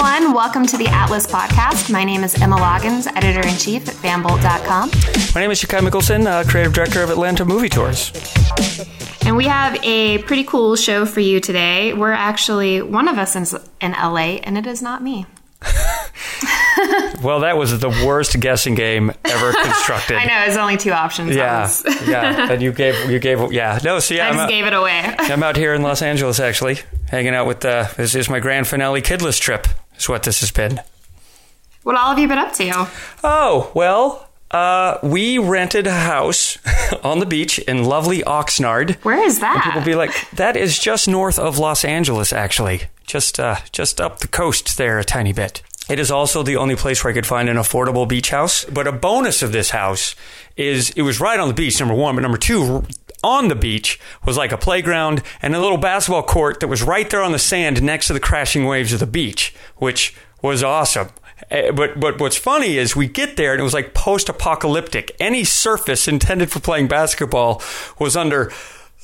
everyone. Welcome to the Atlas Podcast. My name is Emma Loggins, Editor-in-Chief at Bambolt.com. My name is Shakai Mickelson, Creative Director of Atlanta Movie Tours. And we have a pretty cool show for you today. We're actually, one of us is in LA, and it is not me. Well, that was the worst guessing game ever constructed. I know, it's only two options. Yeah, yeah. And you gave. No, so yeah, I just gave it away. I'm out here in Los Angeles, actually, hanging out with this is my grand finale kidless trip. Is what this has been. What all have you been up to? Oh well, we rented a house on the beach in lovely Oxnard. Where is that? And people be like, that is just north of Los Angeles, actually, just up the coast there a tiny bit. It is also the only place where I could find an affordable beach house. But a bonus of this house is it was right on the beach, number one. But number two, on the beach was like a playground and a little basketball court that was right there on the sand next to the crashing waves of the beach, which was awesome. But what's funny is we get there and it was like post-apocalyptic. Any surface intended for playing basketball was under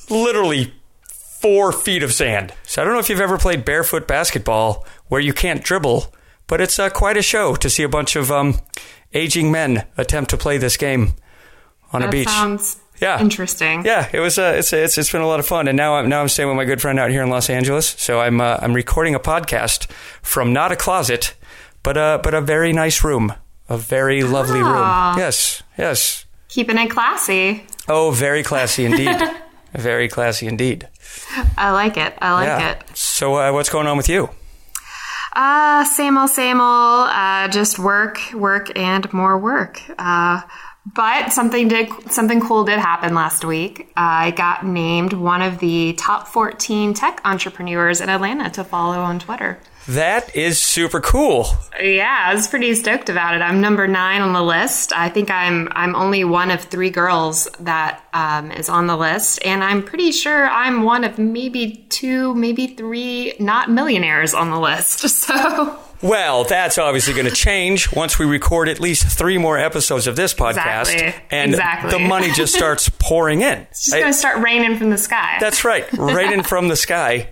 literally 4 feet of sand. So I don't know if you've ever played barefoot basketball where you can't dribble. But it's quite a show to see a bunch of aging men attempt to play this game on a beach. That sounds interesting. Yeah, it was. It's been a lot of fun, and now I'm staying with my good friend out here in Los Angeles. So I'm recording a podcast from not a closet, but a very nice room, a very lovely room. Yes. Keeping it classy. Oh, very classy indeed. Very classy indeed. I like it. I like it. So, what's going on with you? Same old. Just work, and more work. But something cool did happen last week. I got named one of the top 14 tech entrepreneurs in Atlanta to follow on Twitter. That is super cool. Yeah, I was pretty stoked about it. I'm number 9 on the list. I think I'm only one of 3 girls that is on the list, and I'm pretty sure I'm one of maybe 2, maybe 3 not millionaires on the list. So. Well, that's obviously going to change once we record at least 3 more episodes of this podcast. Exactly. The money just starts pouring in. It's just going to start raining from the sky. That's right. Raining from the sky.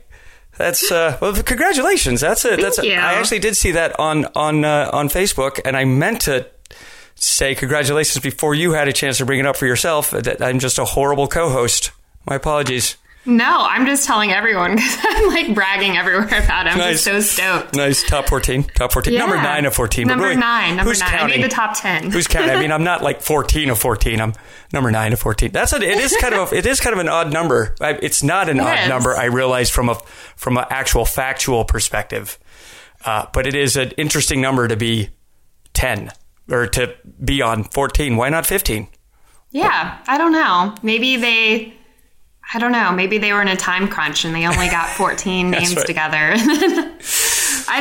That's well, congratulations. Thank you. I actually did see that on Facebook, and I meant to say congratulations before you had a chance to bring it up for yourself. That I'm just a horrible co-host. My apologies. No, I'm just telling everyone because I'm like bragging everywhere about it. I'm just so stoked. Nice. Top 14. Yeah. Number 9 of 14. Number nine. Counting? I made the top 10. Who's counting? I mean, I'm not like 14 of 14. I'm number 9 of 14. It is kind of an odd number. It's not an odd number. I realize from an actual factual perspective, but it is an interesting number to be 10 or to be on 14. Why not 15? Yeah, I don't know. I don't know. Maybe they were in a time crunch and they only got 14 names together. I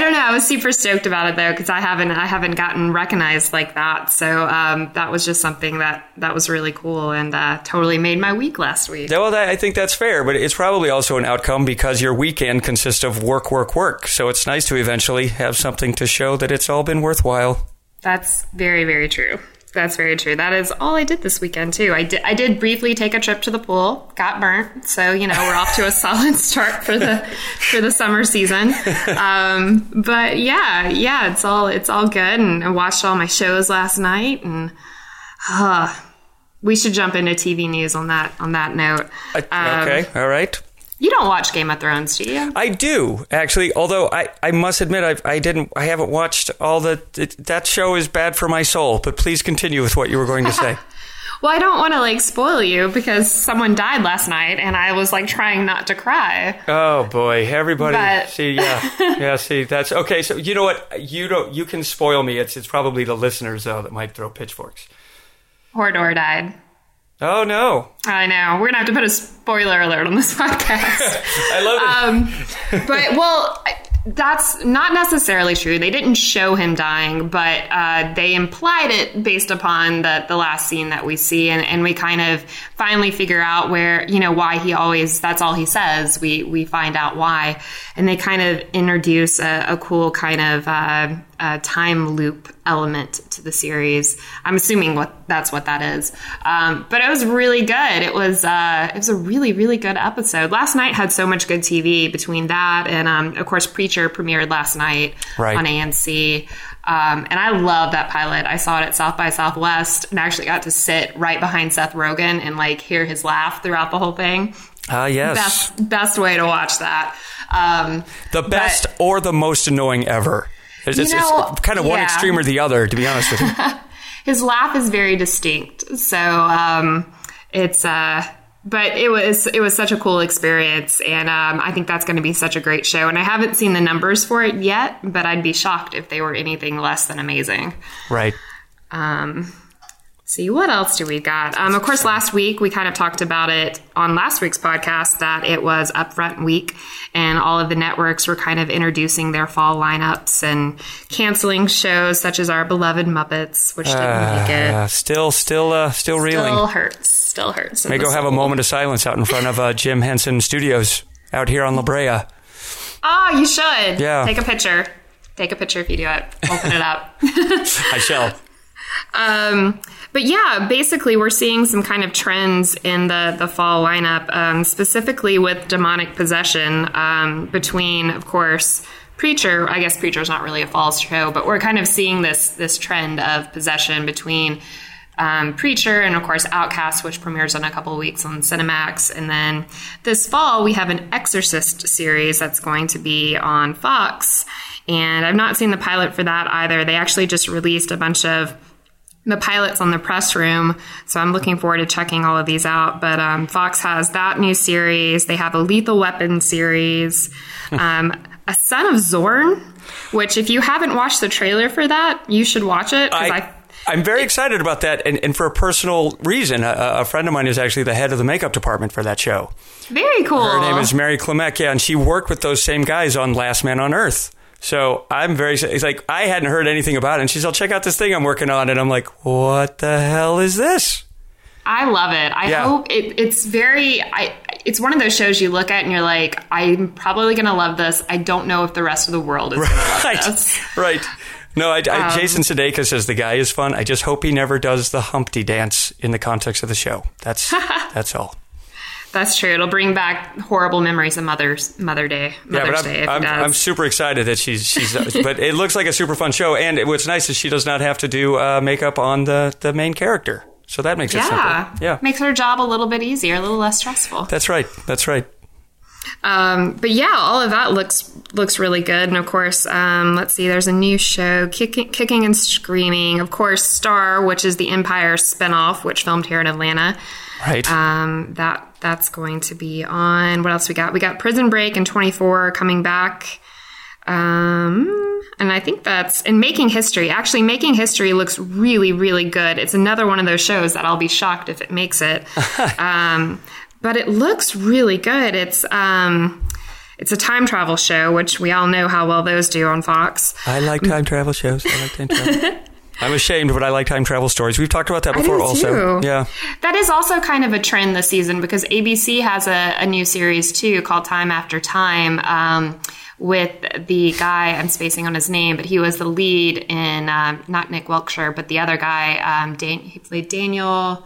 don't know. I was super stoked about it though because I haven't gotten recognized like that. So that was just something that was really cool and totally made my week last week. Yeah, well, I think that's fair, but it's probably also an outcome because your weekend consists of work, work, work. So it's nice to eventually have something to show that it's all been worthwhile. That's very, very true. That's very true. That is all I did this weekend, too. I did briefly take a trip to the pool, got burnt. So, you know, we're off to a solid start for the summer season. But yeah, it's all good. And I watched all my shows last night. And we should jump into TV news on that note. Okay. All right. You don't watch Game of Thrones, do you? I do, actually. Although I must admit I haven't watched all the. That show is bad for my soul. But please continue with what you were going to say. Well, I don't want to like spoil you because someone died last night, and I was like trying not to cry. Oh boy, everybody! See, that's okay. So you know what? You can spoil me. It's probably the listeners though that might throw pitchforks. Hodor died. Oh, no. I know. We're going to have to put a spoiler alert on this podcast. I love it. That's not necessarily true. They didn't show him dying, but they implied it based upon the last scene that we see. And we kind of finally figure out where, you know, why he always, that's all he says. We find out why. And they kind of introduce a cool kind of time loop element to the series. I'm assuming that's what that is. But it was really good. It was a really, really good episode. Last night had so much good TV between that and, of course, Preacher premiered last night on AMC. And I love that pilot. I saw it at South by Southwest and actually got to sit right behind Seth Rogen and like hear his laugh throughout the whole thing. Yes. Best way to watch that. The best or the most annoying ever. It's kind of one extreme or the other, to be honest with you. His laugh is very distinct. So but it was such a cool experience. And I think that's going to be such a great show. And I haven't seen the numbers for it yet, but I'd be shocked if they were anything less than amazing. Right. See, what else do we got? Of course, last week, we kind of talked about it on last week's podcast that it was upfront week and all of the networks were kind of introducing their fall lineups and canceling shows such as our beloved Muppets, which didn't make it. Still reeling. Still hurts. May go have a moment of silence out in front of Jim Henson Studios out here on La Brea. Oh, you should. Yeah. Take a picture. Take a picture if you do it. Open it up. I shall. But yeah, basically we're seeing some kind of trends in the fall lineup, specifically with demonic possession, between, of course, Preacher. I guess Preacher's not really a fall show, but we're kind of seeing this trend of possession between Preacher and, of course, Outcast, which premieres in a couple of weeks on Cinemax. And then this fall we have an Exorcist series that's going to be on Fox. And I've not seen the pilot for that either. They actually just released a bunch of the pilot's on the press room, so I'm looking forward to checking all of these out. But Fox has that new series. They have a Lethal Weapon series, a Son of Zorn, which if you haven't watched the trailer for that, you should watch it. I'm very excited about that, and for a personal reason. A friend of mine is actually the head of the makeup department for that show. Very cool. Her name is Mary Klemek, and she worked with those same guys on Last Man on Earth. So I'm very, it's like, I hadn't heard anything about it. And she's, I'll check out this thing I'm working on. And I'm like, what the hell is this? I love it. I hope it's one of those shows you look at and you're like, I'm probably going to love this. I don't know if the rest of the world is going to love this. Right. No, Jason Sudeikis as the guy is fun. I just hope he never does the Humpty dance in the context of the show. That's all. That's true. It'll bring back horrible memories of Mother's Day. I'm super excited that she's but it looks like a super fun show. And what's nice is she does not have to do makeup on the main character. So that makes it simple. Yeah. Makes her job a little bit easier, a little less stressful. That's right. But yeah, all of that looks really good. And of course, let's see, there's a new show, Kicking and Screaming. Of course, Star, which is the Empire spinoff, which filmed here in Atlanta. Right. That's going to be on. What else we got? We got Prison Break and 24 coming back. And I think that's in Making History. Actually, Making History looks really, really good. It's another one of those shows that I'll be shocked if it makes it. But it looks really good. It's a time travel show, which we all know how well those do on Fox. I like time travel shows. I'm ashamed, but I like time travel stories. We've talked about that before also. Yeah. That is also kind of a trend this season because ABC has a new series, too, called Time After Time with the guy, I'm spacing on his name, but he was the lead in, not Nick Wiltshire, but the other guy, he played Daniel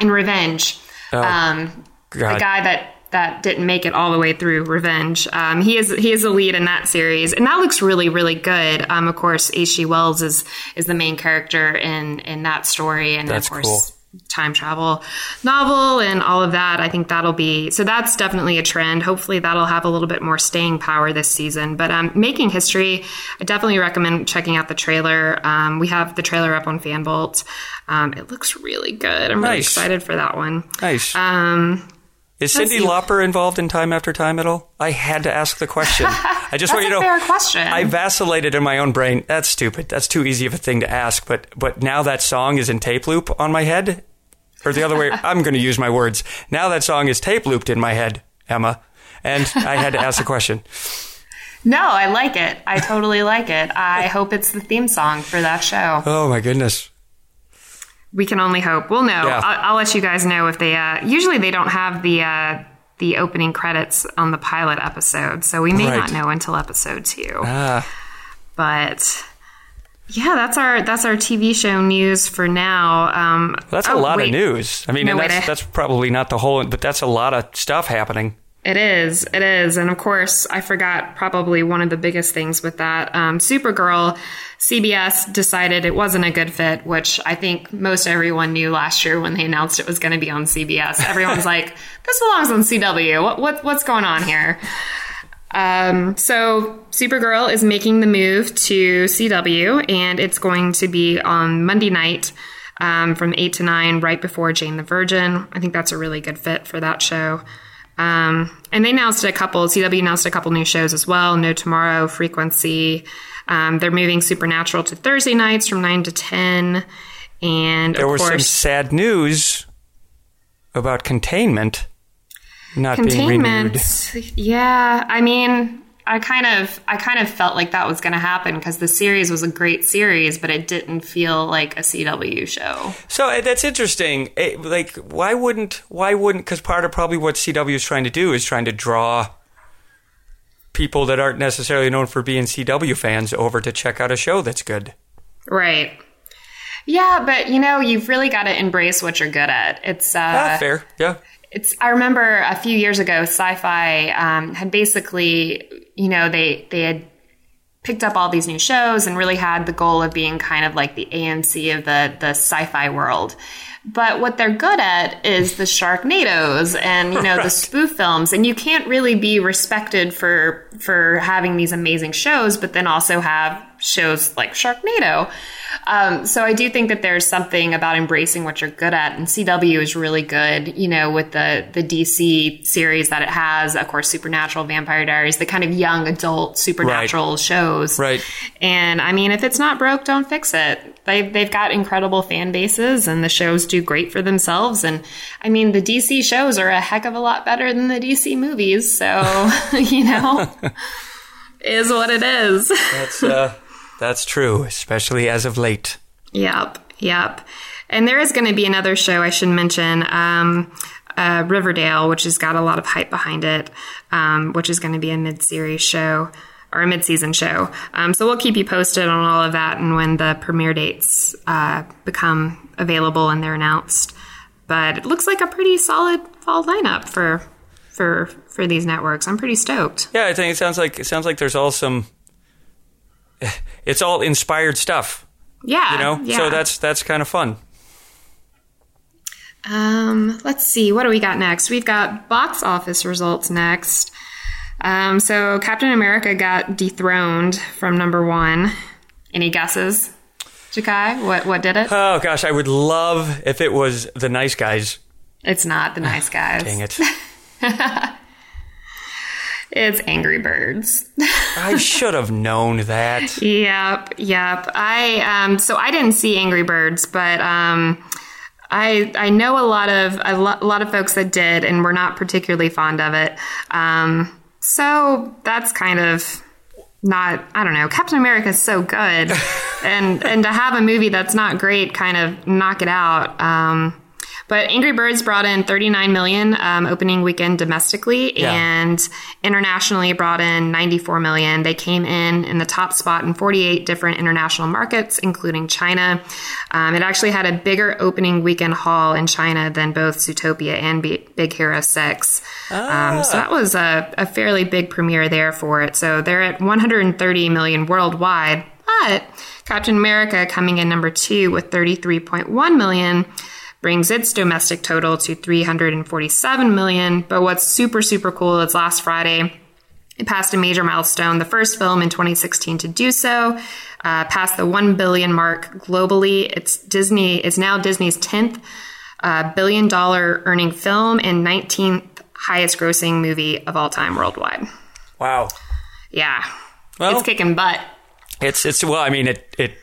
in Revenge. The guy that didn't make it all the way through Revenge. He is the lead in that series, and that looks really, really good. Of course, H.G. Wells is the main character in that story, and that's of course cool. Time travel novel and all of that. I think that'll be so. That's definitely a trend. Hopefully, that'll have a little bit more staying power this season. But Making History, I definitely recommend checking out the trailer. We have the trailer up on Fanbolt. It looks really good. I'm really excited for that one. Nice. Is Cyndi Lauper involved in Time After Time at all? I had to ask the question. I just want you to know. That's a fair question. I vacillated in my own brain. That's stupid. That's too easy of a thing to ask. But now that song is in tape loop on my head. Or the other way, I'm going to use my words. Now that song is tape looped in my head, Emma. And I had to ask the question. No, I like it. I totally like it. I hope it's the theme song for that show. Oh, my goodness. We can only hope. We'll know. Yeah. I'll let you guys know if they... usually they don't have the opening credits on the pilot episode, so we may not know until episode 2. But yeah, that's our TV show news for now. That's a lot of news. I mean, no, and that's probably not the whole, but that's a lot of stuff happening. It is. And of course, I forgot probably one of the biggest things with that. Supergirl, CBS decided it wasn't a good fit, which I think most everyone knew last year when they announced it was going to be on CBS. Everyone's like, this belongs on CW. What's going on here? So Supergirl is making the move to CW, and it's going to be on Monday night from 8 to 9, right before Jane the Virgin. I think that's a really good fit for that show. And they announced CW announced a couple new shows as well. No Tomorrow, Frequency. They're moving Supernatural to Thursday nights from 9 to 10. And there was some sad news about Containment. Not being renewed. Yeah, I mean, I kind of felt like that was going to happen because the series was a great series, but it didn't feel like a CW show. So that's interesting. Why wouldn't? Because part of probably what CW is trying to do is trying to draw people that aren't necessarily known for being CW fans over to check out a show that's good. Right. Yeah, but you've really got to embrace what you're good at. It's fair. Yeah. I remember a few years ago, Sci-Fi had basically, they had picked up all these new shows and really had the goal of being kind of like the AMC of the sci-fi world. But what they're good at is the Sharknadoes and, the spoof films. And you can't really be respected for having these amazing shows, but then also have shows like Sharknado. So I do think that there's something about embracing what you're good at. And CW is really good, with the DC series that it has, of course, Supernatural, Vampire Diaries, the kind of young adult supernatural shows. Right. And I mean, if it's not broke, don't fix it. They've got incredible fan bases and the shows do great for themselves. And I mean, the DC shows are a heck of a lot better than the DC movies. So, is what it is. That's true, especially as of late. Yep. And there is going to be another show I should mention, Riverdale, which has got a lot of hype behind it, which is going to be a mid-series show or a mid-season show. So we'll keep you posted on all of that and when the premiere dates become available and they're announced. But it looks like a pretty solid fall lineup for these networks. I'm pretty stoked. Yeah, I think it sounds like there's all some. It's all inspired stuff. Yeah. Yeah. So that's kind of fun. Let's see. What do we got next? We've got box office results next. So Captain America got dethroned from number one. Any guesses, Jakai? What did it? Oh, gosh. I would love if it was The Nice Guys. It's not The Nice Guys. Dang it. It's Angry Birds. I should have known that. Yep. So I didn't see Angry Birds, but I know a lot of folks that did and were not particularly fond of it. So that's kind of not. I don't know. Captain America is so good, and to have a movie that's not great, kind of knock it out. But Angry Birds brought in $39 million opening weekend domestically, and internationally brought in $94 million. They came in the top spot in 48 different international markets, including China. It actually had a bigger opening weekend haul in China than both Zootopia and Big Hero 6. Ah. So that was a fairly big premiere there for it. So they're at $130 million worldwide. But Captain America coming in number two with $33.1 million. Brings its domestic total to $347 million. But what's super, super cool is last Friday, it passed a major milestone, the first film in 2016 to do so, passed the $1 billion mark globally. It's now Disney's 10th billion-dollar earning film and 19th highest-grossing movie of all time worldwide. Wow. Yeah. Well, it's kicking butt. It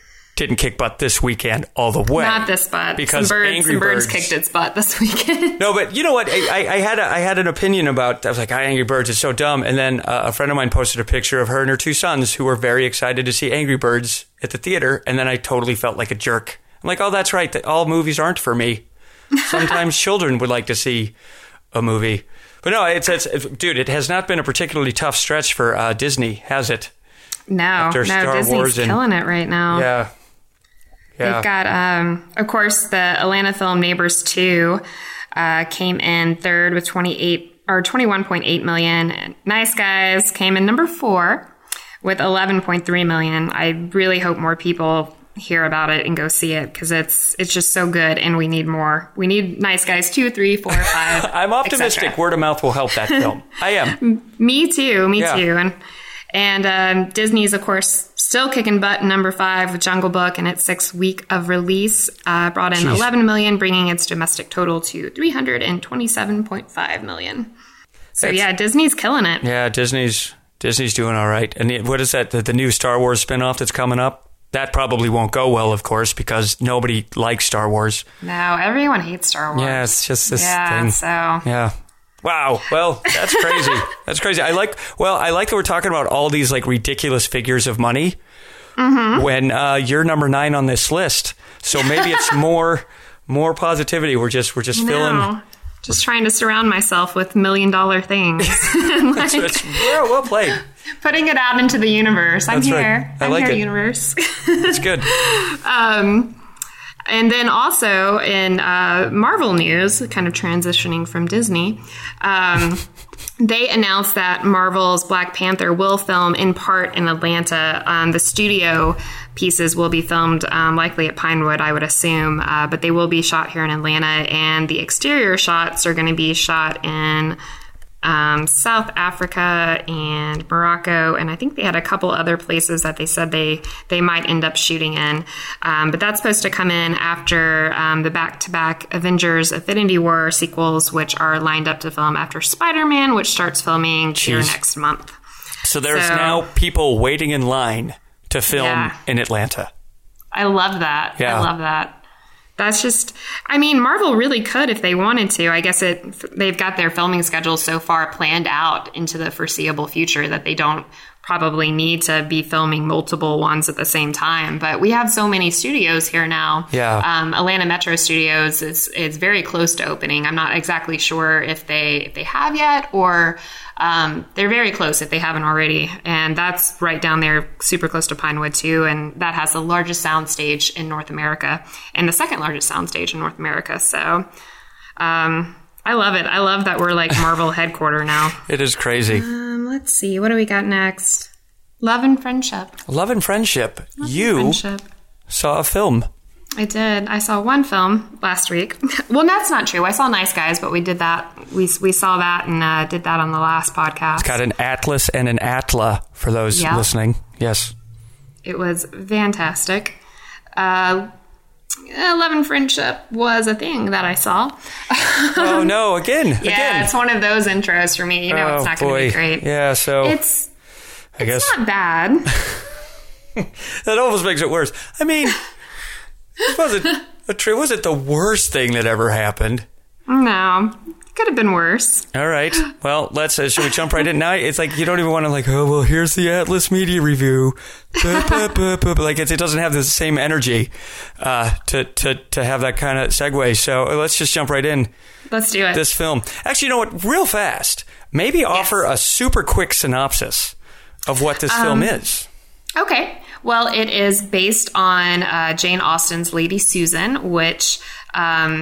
didn't kick butt this weekend all the way. Not this butt. Because Angry Birds kicked its butt this weekend. No, but you know what? I had an opinion about, I was like, Angry Birds is so dumb. And then a friend of mine posted a picture of her and her two sons who were very excited to see Angry Birds at the theater. And then I totally felt like a jerk. I'm like, oh, that's right. That all movies aren't for me. Sometimes children would like to see a movie. But no, it has not been a particularly tough stretch for Disney, has it? No, after Star Disney's Wars and, killing it right now. Yeah. Yeah. They've got, of course, the Atlanta film Neighbors 2 came in third with 21.8 million. Nice Guys came in number 4 with 11.3 million. I really hope more people hear about it and go see it because it's just so good and we need more. We need Nice Guys 2, 3, 4, 5. I'm optimistic. Word of mouth will help that film. I am. Me too. And Disney's, of course, still kicking butt in number 5 with Jungle Book, and its 6th week of release brought in 11 million, bringing its domestic total to 327.5 million. So Disney's killing it. Yeah, Disney's doing all right. And what is that? The new Star Wars spinoff that's coming up? That probably won't go well, of course, because nobody likes Star Wars. No, everyone hates Star Wars. Yeah, it's just this thing. Yeah, so. Yeah. Wow. Well, that's crazy. I like that we're talking about all these like ridiculous figures of money when you're number 9 on this list. So maybe it's more positivity. We're just filling. Just trying to surround myself with $1 million things. Like, well played. Putting it out into the universe. I'm here. Right. I like it. Universe. That's good. And then also in Marvel news, kind of transitioning from Disney, they announced that Marvel's Black Panther will film in part in Atlanta. The studio pieces will be filmed likely at Pinewood, I would assume, but they will be shot here in Atlanta. And the exterior shots are going to be shot in South Africa and Morocco, and I think they had a couple other places that they said they might end up shooting in, but that's supposed to come in after the back-to-back Avengers Infinity War sequels, which are lined up to film after Spider-Man, which starts filming here next month. So there's now people waiting in line to film in Atlanta. I love that. Yeah. I love that. That's just, I mean, Marvel really could if they wanted to. I guess they've got their filming schedule so far planned out into the foreseeable future that they don't probably need to be filming multiple ones at the same time. But we have so many studios here now. Yeah. Atlanta Metro Studios is very close to opening. I'm not exactly sure if they have yet or they're very close if they haven't already. And that's right down there, super close to Pinewood too. And that has the largest soundstage in North America and the second largest soundstage in North America. So I love it. I love that we're like Marvel headquarters now. It is crazy. Let's see. What do we got next? Love and Friendship. Saw a film. I did. I saw one film last week. Well, that's not true. I saw Nice Guys, but we did that. We saw that and did that on the last podcast. It's got an Atlas and an Atla for those listening. Yes. It was fantastic. Love and Friendship was a thing that I saw. Oh, no. Again. Yeah, it's one of those intros for me. You know, it's not going to be great. Yeah, so. It's not bad. That almost makes it worse. I mean. Was it the worst thing that ever happened? No. It could have been worse. All right. Well, should we jump right in? Now, it's like you don't even want to here's the Atlas Media Review. Like it doesn't have the same energy to have that kind of segue. So let's just jump right in. Let's do it. This film. Actually, you know what? Real fast. Maybe offer a super quick synopsis of what this film is. Okay. Well, it is based on Jane Austen's Lady Susan, which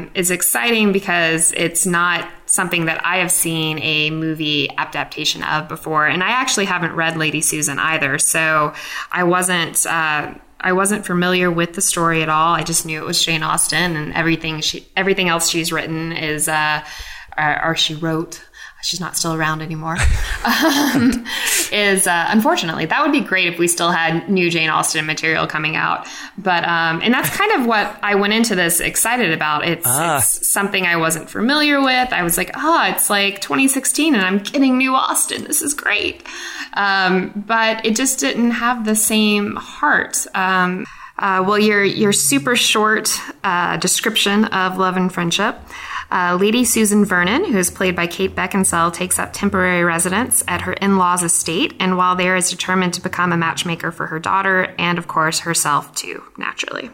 is exciting because it's not something that I have seen a movie adaptation of before. And I actually haven't read Lady Susan either, so I wasn't familiar with the story at all. I just knew it was Jane Austen, and everything else she's written is or she wrote. She's not still around anymore. Unfortunately, that would be great if we still had new Jane Austen material coming out. But and that's kind of what I went into this excited about. It's something I wasn't familiar with. I was like, it's like 2016 and I'm getting new Austen. This is great. But it just didn't have the same heart. Well, your super short description of Love and Friendship. Lady Susan Vernon, who is played by Kate Beckinsale, takes up temporary residence at her in-laws' estate, and while there is determined to become a matchmaker for her daughter and, of course, herself too, naturally.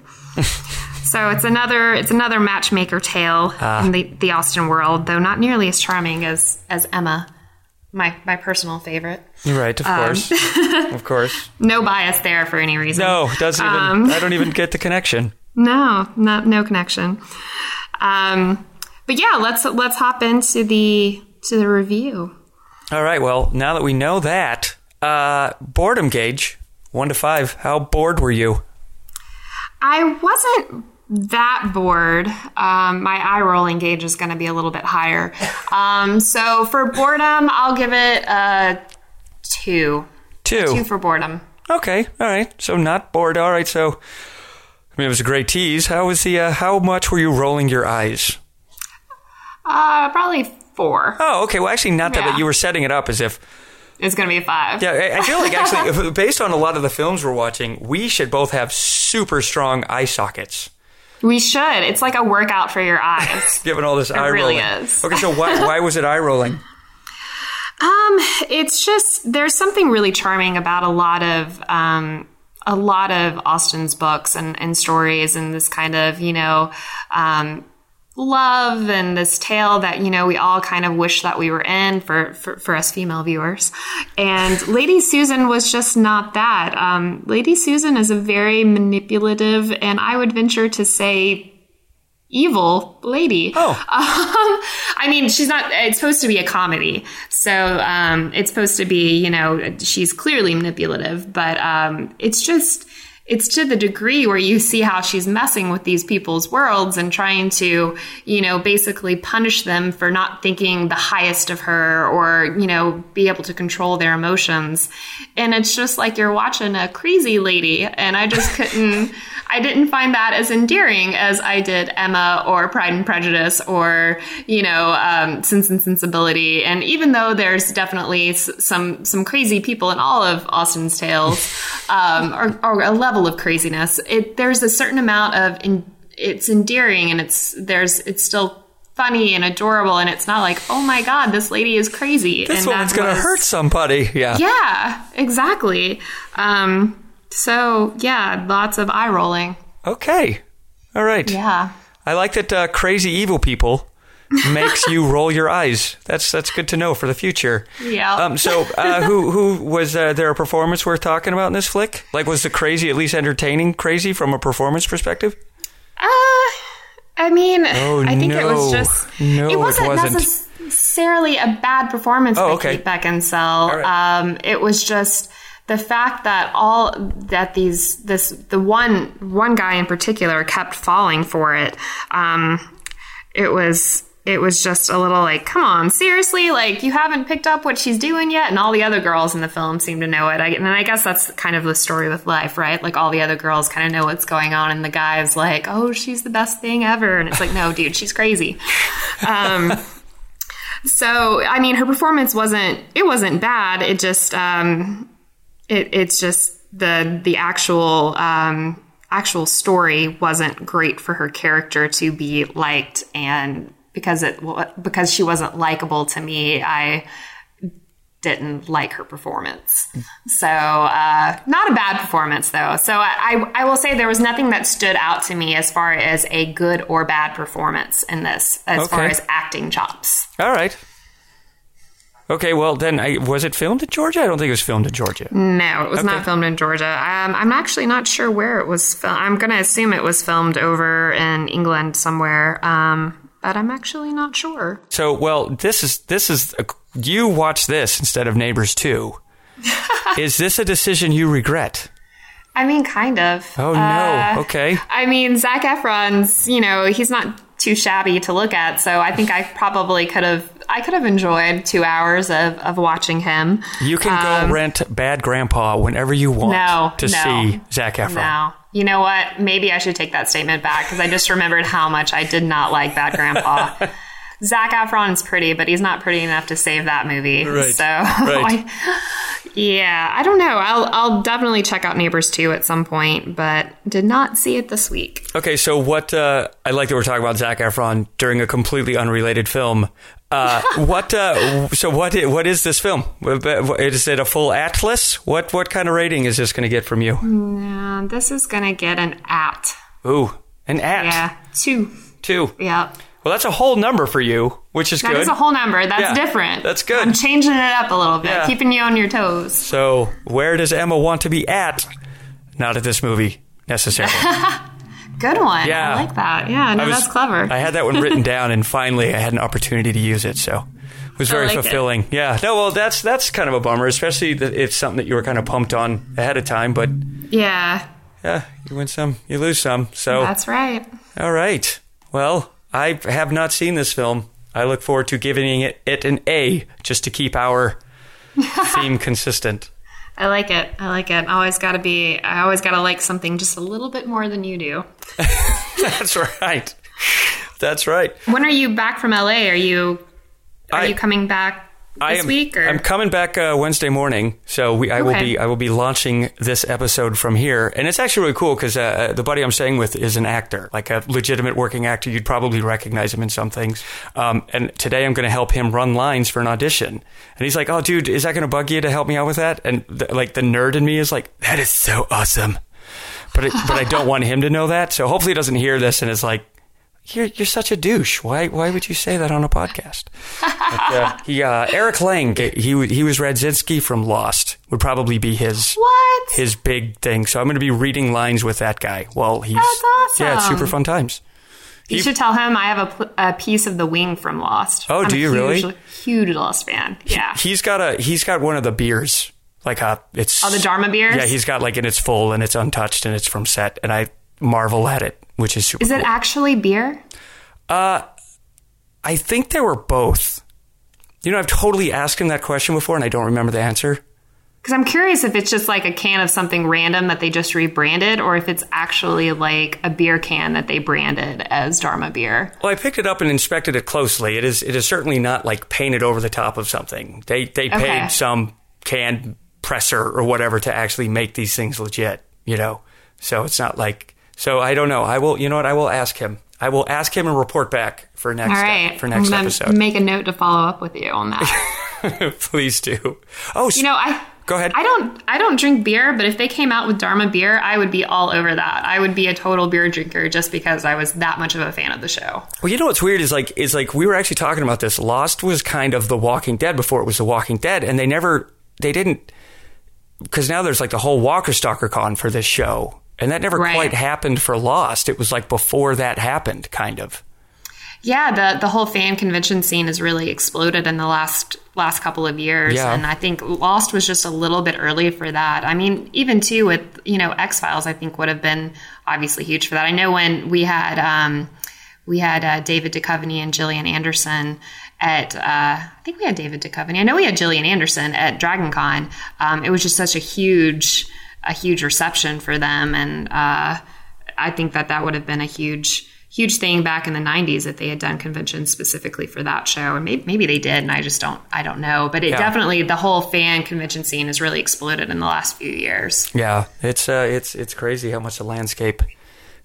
So it's another matchmaker tale in the Austen world, though not nearly as charming as Emma my personal favorite. Right, of course. Of course. No bias there for any reason. No, doesn't even. I don't even get the connection. No connection. But yeah, let's hop into the review. All right. Well, now that we know that, boredom gauge 1 to 5. How bored were you? I wasn't that bored. My eye rolling gauge is going to be a little bit higher. So for boredom, I'll give it a 2. 2. 2 for boredom. Okay. All right. So not bored. All right. So I mean, it was a great tease. How was the? How much were you rolling your eyes? Probably 4. Oh, okay. Well, actually, not that, but you were setting it up as if it's going to be a 5. Yeah, I feel like actually, based on a lot of the films we're watching, we should both have super strong eye sockets. We should. It's like a workout for your eyes. Given all this eye rolling. It really is. Okay, so why was it eye rolling? It's just there's something really charming about a lot of Austen's books and stories and this kind of, love and this tale that, we all kind of wish that we were in for us female viewers. And Lady Susan was just not that. Lady Susan is a very manipulative and I would venture to say evil lady. Oh. I mean, she's not, it's supposed to be a comedy. So it's supposed to be, she's clearly manipulative, but it's just... It's to the degree where you see how she's messing with these people's worlds and trying to, basically punish them for not thinking the highest of her or, be able to control their emotions. And it's just like you're watching a crazy lady. And I just couldn't, I didn't find that as endearing as I did Emma or Pride and Prejudice or, Sense and Sensibility. And even though there's definitely some crazy people in all of Austen's tales, or a level of craziness, there's a certain amount of it's endearing and it's still funny and adorable and it's not like, oh my god, this lady is crazy, this one's gonna hurt somebody. Yeah exactly. So yeah, lots of eye rolling. Okay, all right. Yeah, I like that. Crazy evil people makes you roll your eyes. That's good to know for the future. Yeah. So who was there a performance worth talking about in this flick? Like, was the crazy at least entertaining crazy from a performance perspective? It was just... No, it wasn't necessarily a bad performance by Kate Beckinsale. All right. It was just... The fact that the one guy in particular kept falling for it, it was just a little like, come on, seriously, like you haven't picked up what she's doing yet, and all the other girls in the film seem to know it. And I guess that's kind of the story with life, right? Like all the other girls kind of know what's going on, and the guy's like, oh, she's the best thing ever, and it's like, no, dude, she's crazy. So I mean, her performance wasn't bad. It just it's just the actual story wasn't great for her character to be liked, and because she wasn't likable to me, I didn't like her performance. So not a bad performance though. So I will say there was nothing that stood out to me as far as a good or bad performance in this, as far as acting chops. All right. Okay, well, then, was it filmed in Georgia? I don't think it was filmed in Georgia. No, it was not filmed in Georgia. I'm actually not sure where it was filmed. I'm going to assume it was filmed over in England somewhere, but I'm actually not sure. So, well, this is you watch this instead of Neighbors 2. Is this a decision you regret? I mean, kind of. Oh, no. Okay. I mean, Zac Efron's, he's not too shabby to look at, so I think I probably could have enjoyed 2 hours of watching him. You can go rent Bad Grandpa whenever you want to see Zac Efron. No. You know what? Maybe I should take that statement back because I just remembered how much I did not like Bad Grandpa. Zac Efron's pretty, but he's not pretty enough to save that movie. Right. So, right. I don't know. I'll definitely check out Neighbors 2 at some point, but did not see it this week. Okay, so what... I like that we're talking about Zac Efron during a completely unrelated film. What is this film? Is it a full Atlas? What kind of rating is this going to get from you? No, this is going to get an at. Ooh, an at. Yeah, 2. Yeah. Well, that's a whole number for you, which is good. That is a whole number. That's different. That's good. I'm changing it up a little bit, keeping you on your toes. So where does Emma want to be at? Not at this movie, necessarily. Good one. Yeah. I like that. Yeah, no, that's clever. I had that one written down, and finally I had an opportunity to use it, so it was very fulfilling. It. Yeah. No, well, that's kind of a bummer, especially if it's something that you were kind of pumped on ahead of time, but... Yeah. Yeah, you win some, you lose some, so... That's right. All right. Well... I have not seen this film. I look forward to giving it an A just to keep our theme consistent. I like it. I like it. I always gotta like something just a little bit more than you do. That's right. That's right. When are you back from LA? Are you coming back this week? Or? I'm coming back Wednesday morning. So I will be launching this episode from here. And it's actually really cool because the buddy I'm staying with is an actor, like a legitimate working actor. You'd probably recognize him in some things. And today I'm going to help him run lines for an audition. And he's like, oh, dude, is that going to bug you to help me out with that? And the nerd in me is like, that is so awesome. But I don't want him to know that. So hopefully he doesn't hear this and is like, You're such a douche. Why would you say that on a podcast? Eric Lang, he was Radzinski from Lost, would probably be his big thing. So I'm going to be reading lines with that guy while he's... That's awesome. Yeah, it's super fun times. You should tell him I have a piece of the wing from Lost. Oh, do you really? I'm a huge Lost fan. Yeah. He's got one of the beers. The Dharma beers? Yeah, he's got and it's full and it's untouched and it's from set and I marvel at it. Which is super cool. Is it actually beer? I think they were both. You know, I've totally asked him that question before, and I don't remember the answer. Because I'm curious if it's just like a can of something random that they just rebranded, or if it's actually like a beer can that they branded as Dharma beer. Well, I picked it up and inspected it closely. It is certainly not like painted over the top of something. They paid some can presser or whatever to actually make these things legit, you know? So it's not like... So I don't know. I will. You know what? I will ask him. I will ask him and report back for next. All right. For next episode, make a note to follow up with you on that. Please do. Oh, go ahead. I don't drink beer, but if they came out with Dharma beer, I would be all over that. I would be a total beer drinker just because I was that much of a fan of the show. Well, you know what's weird is we were actually talking about this. Lost was kind of The Walking Dead before it was The Walking Dead, and they didn't because now there's the whole Walker Stalker con for this show. And that never quite happened for Lost. It was before that happened, kind of. Yeah, the whole fan convention scene has really exploded in the last couple of years. Yeah. And I think Lost was just a little bit early for that. I mean, even too with, X-Files, I think would have been obviously huge for that. I know when we had David Duchovny and Gillian Anderson at, I know we had Gillian Anderson at DragonCon. It was just such a huge reception for them. And I think that would have been a huge, huge thing back in the 90s if they had done conventions specifically for that show. And maybe they did, and I don't know. But definitely, the whole fan convention scene has really exploded in the last few years. Yeah, it's crazy how much the landscape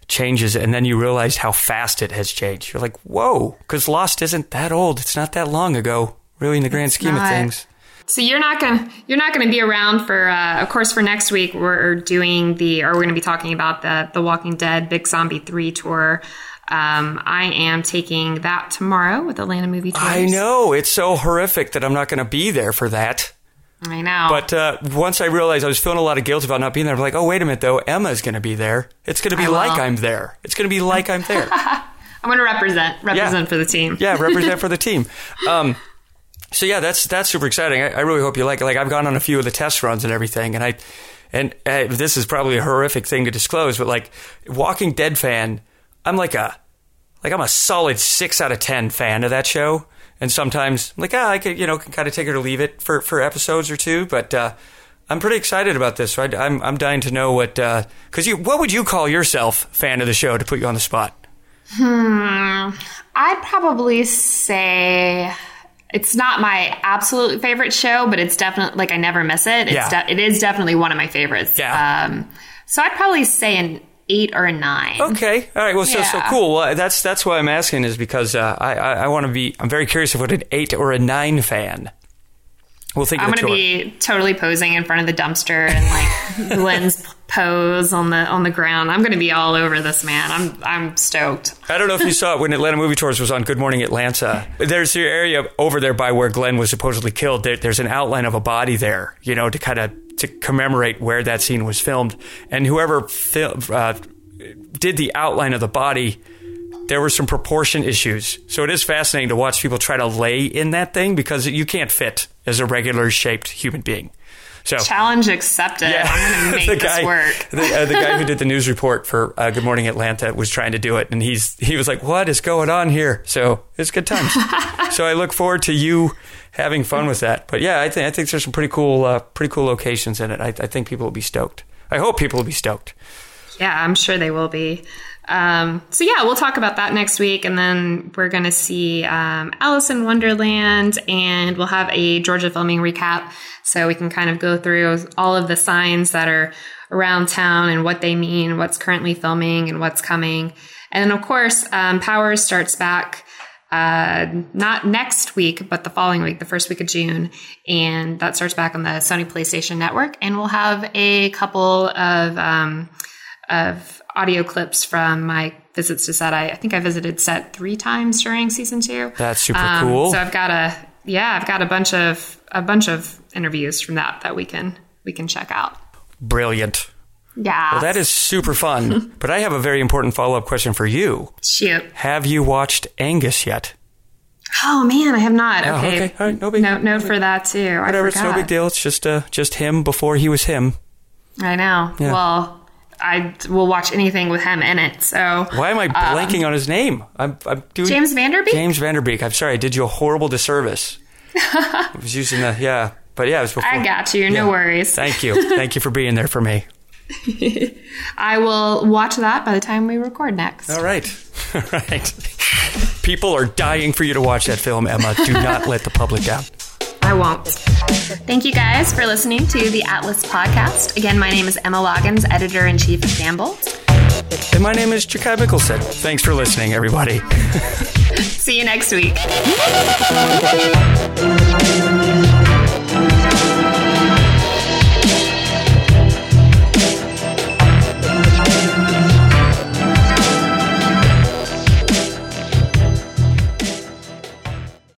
changes. And then you realize how fast it has changed. You're like, whoa, because Lost isn't that old. It's not that long ago, really, in the grand scheme of things. So you're not gonna be around for of course for next week we're gonna be talking about the Walking Dead Big Zombie 3 tour. I am taking that tomorrow with Atlanta Movie Tours. I know, it's so horrific that I'm not gonna be there for that. I know. But once I realized I was feeling a lot of guilt about not being there, I'm like, oh wait a minute though, Emma's gonna be there. It's gonna be I'm there. It's gonna be like I'm there. I'm gonna represent for the team. Yeah, represent for the team. So yeah, that's super exciting. I really hope you like it. I've gone on a few of the test runs and everything, and this is probably a horrific thing to disclose, but Walking Dead fan, I'm I'm a solid 6 out of 10 fan of that show. And sometimes I could can kind of take it or leave it for episodes or two, but I'm pretty excited about this. Right? I'm dying to know what because what would you call yourself fan of the show to put you on the spot? I'd probably say. It's not my absolute favorite show, but it's definitely I never miss it. It is definitely one of my favorites. Yeah. So I'd probably say an 8 or a 9. Okay. All right. Well, so cool. Well, that's why I'm asking is because I'm very curious of what an 8 or a 9 fan We'll think I'm going to be totally posing in front of the dumpster and like lens pose on the ground. I'm going to be all over this, man. I'm stoked. I don't know if you saw it when Atlanta Movie Tours was on Good Morning Atlanta. There's the area over there by where Glenn was supposedly killed. There's an outline of a body there, you know, to commemorate where that scene was filmed. And whoever did the outline of the body, there were some proportion issues. So it is fascinating to watch people try to lay in that thing because you can't fit as a regular shaped human being. So, challenge accepted. Yeah. I'm going to make this work. The guy who did the news report for Good Morning Atlanta was trying to do it, and he was like, what is going on here? So it's good times. So I look forward to you having fun with that. But yeah, I think there's some pretty cool locations in it. I think people will be stoked. I hope people will be stoked. Yeah, I'm sure they will be. So yeah, we'll talk about that next week, and then we're going to see Alice in Wonderland, and we'll have a Georgia filming recap so we can kind of go through all of the signs that are around town and what they mean, what's currently filming and what's coming. And then, of course, Powers starts back not next week, but the following week, the first week of June. And that starts back on the Sony PlayStation Network, and we'll have a couple of audio clips from my visits to set. I think I visited set 3 times during season 2. That's super cool. So I've got a bunch of interviews from that we can check out. Brilliant. Yeah. Well, that is super fun. But I have a very important follow-up question for you. Shoot. Have you watched Angus yet? Oh man, I have not. Oh, okay. All right. No big deal. Note for that too. Whatever. It's no big deal. It's just him before he was him. I know. Yeah. Well, I will watch anything with him in it. So why am I blanking on his name? I'm doing James Vanderbeek. James Vanderbeek. I'm sorry, I did you a horrible disservice. I was using the but yeah, it was before. I got you. No worries. Thank you. Thank you for being there for me. I will watch that by the time we record next. All right. People are dying for you to watch that film, Emma. Do not let the public down. I won't. Thank you guys for listening to the Atlas Podcast. Again, my name is Emma Loggins, Editor-in-Chief of Bambolt. And my name is Ja'Kai Mickelson. Thanks for listening, everybody. See you next week.